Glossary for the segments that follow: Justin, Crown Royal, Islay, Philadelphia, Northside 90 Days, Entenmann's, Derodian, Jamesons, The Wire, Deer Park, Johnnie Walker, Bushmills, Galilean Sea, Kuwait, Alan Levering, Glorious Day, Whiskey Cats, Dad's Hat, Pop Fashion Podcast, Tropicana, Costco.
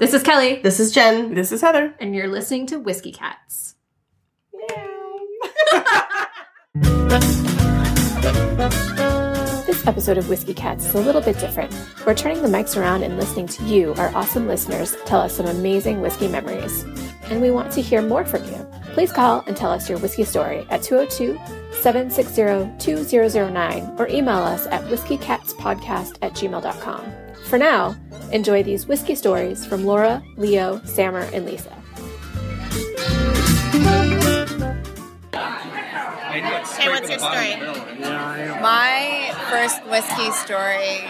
This is Kelly. This is Jen. This is Heather. And you're listening to Whiskey Cats. This episode of Whiskey Cats is a little bit different. We're turning the mics around and listening to you, our awesome listeners, tell us some amazing whiskey memories. And we want to hear more from you. Please call and tell us your whiskey story at 202-760-2009 or email us at whiskeycatspodcast@gmail.com. For now, enjoy these whiskey stories from Laura, Leo, Sammer, and Lisa. Hey, what's your story? My first whiskey story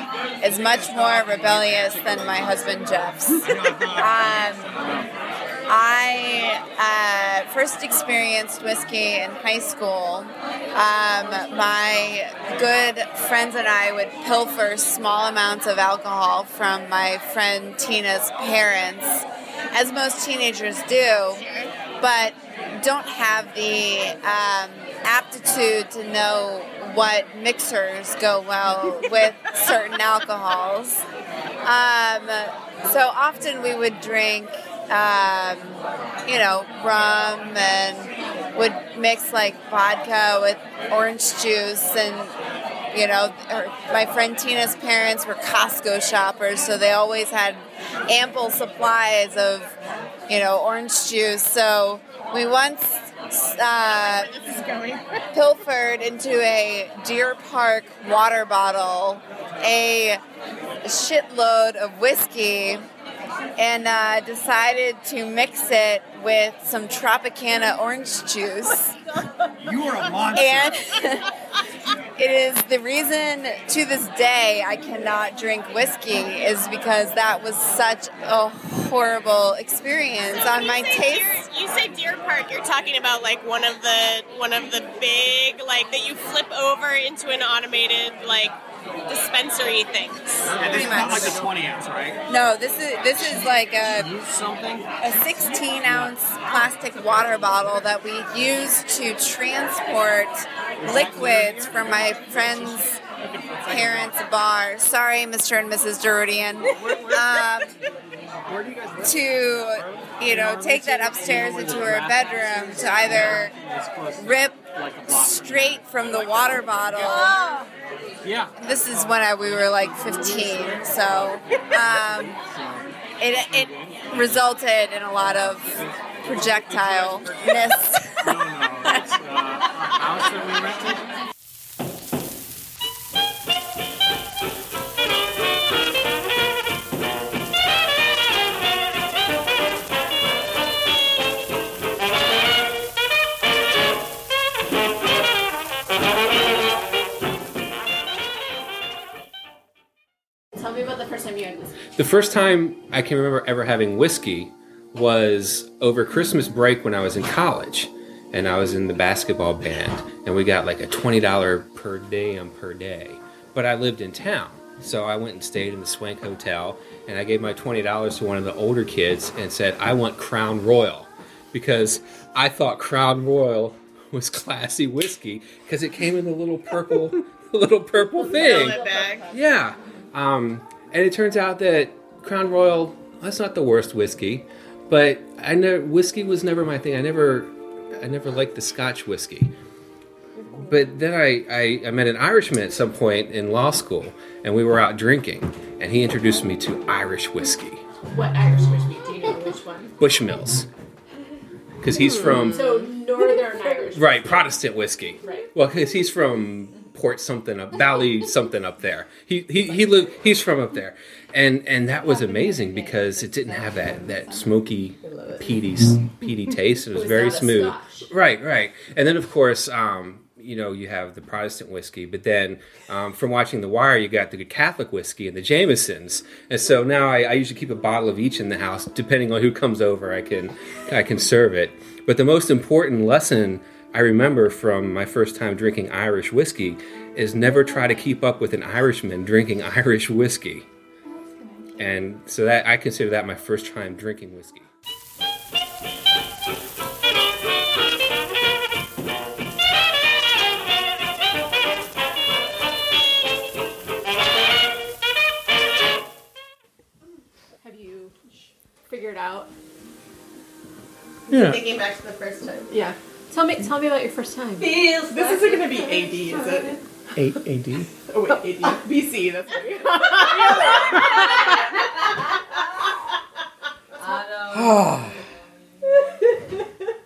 is much more rebellious than my husband Jeff's. I first experienced whiskey in high school. My good friends and I would pilfer small amounts of alcohol from my friend Tina's parents, as most teenagers do, but don't have the aptitude to know what mixers go well with certain alcohols. So often we would drink rum, and would mix like vodka with orange juice, and my friend Tina's parents were Costco shoppers, so they always had ample supplies of orange juice. So we once pilfered into a Deer Park water bottle a shitload of whiskey, and decided to mix it with some Tropicana orange juice. You are a monster. And it is the reason to this day I cannot drink whiskey, is because that was such a horrible experience on my taste. You say Deer Park, you're talking about like one of the big, like, that you flip over into an automated like dispensary things. Yeah, this is not like a 20-ounce, right? No, this is like a 16-ounce plastic water bottle that we used to transport liquids from my friend's parents' bar. Sorry, Mr. and Mrs. Derodian. To take that upstairs into her bedroom to either rip straight from the water bottle. Yeah. This is when we were like 15, so it resulted in a lot of projectile-ness. The first time I can remember ever having whiskey was over Christmas break when I was in college, and I was in the basketball band, and we got like a $20 per day. But I lived in town, so I went and stayed in the Swank Hotel, and I gave my $20 to one of the older kids and said, I want Crown Royal, because I thought Crown Royal was classy whiskey because it came in the little purple thing. Yeah. And it turns out that Crown Royal, that's not the worst whiskey, but whiskey was never my thing. I never liked the Scotch whiskey. But then I met an Irishman at some point in law school, and we were out drinking, and he introduced me to Irish whiskey. What Irish whiskey? Do you know which one? Bushmills. Because he's from... So Northern Irish. Right, Protestant whiskey. Right. Well, because he's from... Bally something up there. He's from up there, and that was amazing because it didn't have that smoky, peaty taste. It was very smooth. Right. And then of course, you have the Protestant whiskey, but then from watching The Wire, you got the good Catholic whiskey and the Jamesons. And so now I usually keep a bottle of each in the house, depending on who comes over. I can serve it. But the most important lesson I remember from my first time drinking Irish whiskey is never try to keep up with an Irishman drinking Irish whiskey. And so that I consider that my first time drinking whiskey. figure it out. Yeah. Thinking back to the first time. Yeah. Tell me about your first time. Feels this isn't going to be AD, is it? AD. Oh wait, AD. BC. That's right.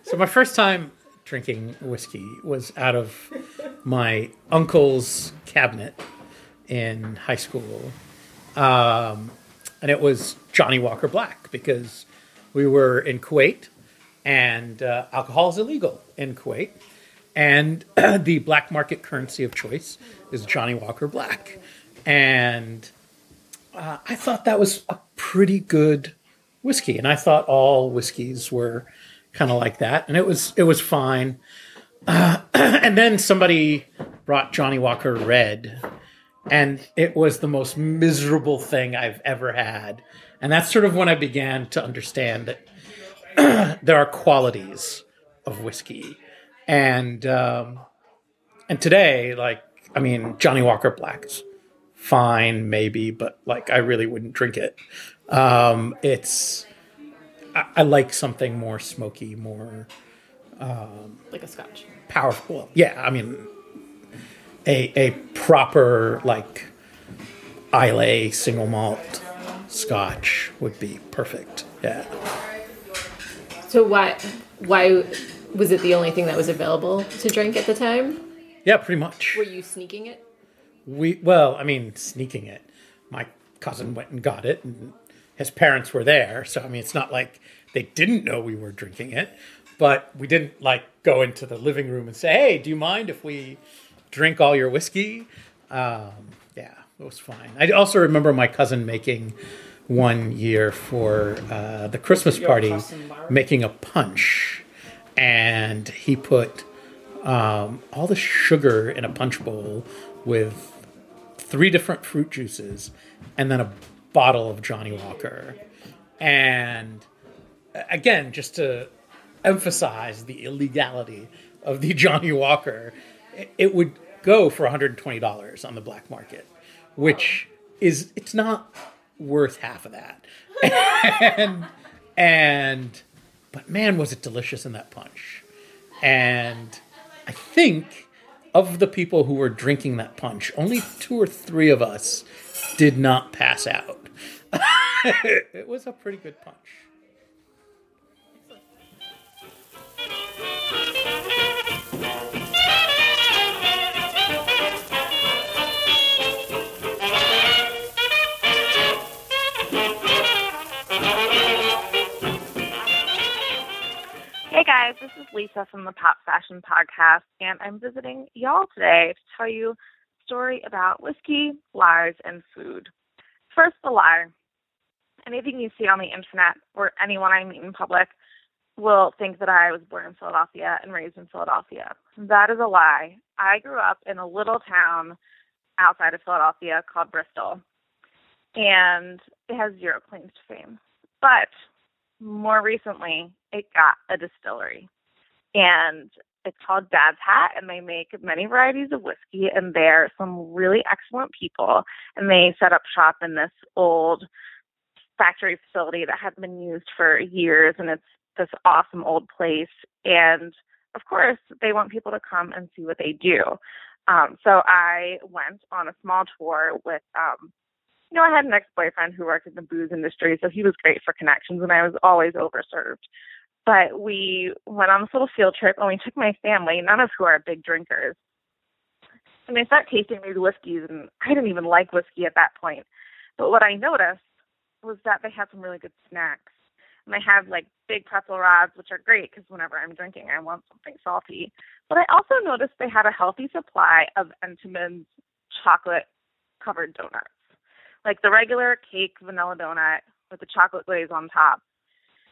So my first time drinking whiskey was out of my uncle's cabinet in high school, and it was Johnnie Walker Black because we were in Kuwait. And alcohol is illegal in Kuwait. And the black market currency of choice is Johnnie Walker Black. And I thought that was a pretty good whiskey. And I thought all whiskeys were kind of like that. And it was fine. And then somebody brought Johnnie Walker Red. And it was the most miserable thing I've ever had. And that's sort of when I began to understand that there are qualities of whiskey, and today, like, I mean, Johnnie Walker Black's fine, maybe, but like, I really wouldn't drink it. I like something more smoky, more like a Scotch, powerful. Yeah, I mean, a proper like Islay single malt Scotch would be perfect. Yeah. So why was it the only thing that was available to drink at the time? Yeah, pretty much. Were you sneaking it? Sneaking it. My cousin went and got it, and his parents were there. So, I mean, it's not like they didn't know we were drinking it, but we didn't, like, go into the living room and say, hey, do you mind if we drink all your whiskey? Yeah, it was fine. I also remember my cousin making... one year for the Christmas party, making a punch, and he put all the sugar in a punch bowl with 3 different fruit juices and then a bottle of Johnnie Walker. And again, just to emphasize the illegality of the Johnnie Walker, it would go for $120 on the black market, which is, it's not... worth half of that. But man, was it delicious in that punch. And I think of the people who were drinking that punch, only 2 or 3 of us did not pass out. It was a pretty good punch. Hey guys, this is Lisa from the Pop Fashion Podcast, and I'm visiting y'all today to tell you a story about whiskey, lies, and food. First, the lie. Anything you see on the internet or anyone I meet in public will think that I was born in Philadelphia and raised in Philadelphia. That is a lie. I grew up in a little town outside of Philadelphia called Bristol, and it has 0 claims to fame. But more recently, it got a distillery, and it's called Dad's Hat, and they make many varieties of whiskey, and they're some really excellent people, and they set up shop in this old factory facility that had been used for years, and it's this awesome old place, and of course, they want people to come and see what they do. So I went on a small tour with... I had an ex-boyfriend who worked in the booze industry, so he was great for connections, and I was always overserved. But we went on this little field trip, and we took my family, none of who are big drinkers. And they started tasting these whiskeys, and I didn't even like whiskey at that point. But what I noticed was that they had some really good snacks. And they had, like, big pretzel rods, which are great, because whenever I'm drinking, I want something salty. But I also noticed they had a healthy supply of Entenmann's chocolate-covered donuts. Like the regular cake vanilla donut with the chocolate glaze on top.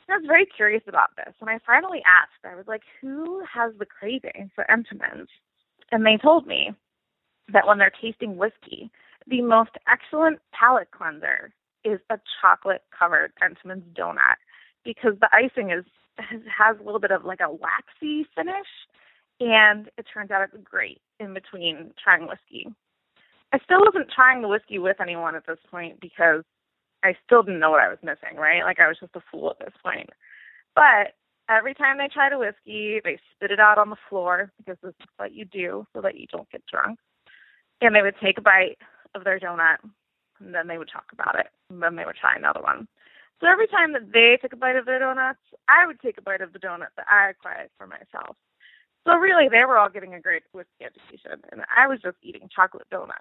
And I was very curious about this. When I finally asked, I was like, who has the craving for Entenmann's? And they told me that when they're tasting whiskey, the most excellent palate cleanser is a chocolate-covered Entenmann's donut because the icing has a little bit of like a waxy finish, and it turns out it's great in between trying whiskey. I still wasn't trying the whiskey with anyone at this point because I still didn't know what I was missing, right? Like, I was just a fool at this point. But every time they tried a whiskey, they spit it out on the floor, because this is what you do so that you don't get drunk. And they would take a bite of their donut, and then they would talk about it, and then they would try another one. So every time that they took a bite of their donuts, I would take a bite of the donut that I acquired for myself. So really, they were all getting a great whiskey education, and I was just eating chocolate donuts.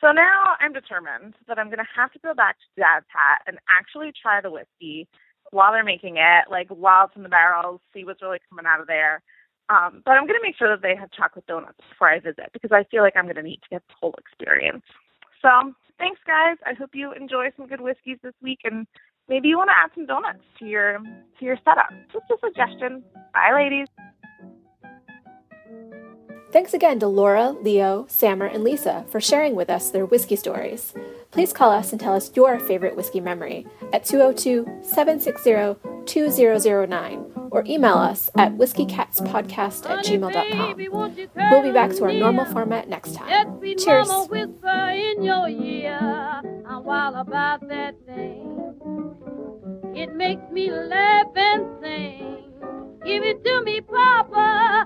So now I'm determined that I'm going to have to go back to Dad's Hat and actually try the whiskey while they're making it, like while it's in the barrels, see what's really coming out of there. But I'm going to make sure that they have chocolate donuts before I visit, because I feel like I'm going to need to get the whole experience. So thanks, guys. I hope you enjoy some good whiskeys this week, and maybe you want to add some donuts to your setup. Just a suggestion. Bye, ladies. Thanks again to Laura, Leo, Sammer, and Lisa for sharing with us their whiskey stories. Please call us and tell us your favorite whiskey memory at 202-760-2009 or email us at whiskeycatspodcast@gmail.com. We'll be back to our normal format next time. Cheers! It makes me laugh and sing. Give it to me, Papa.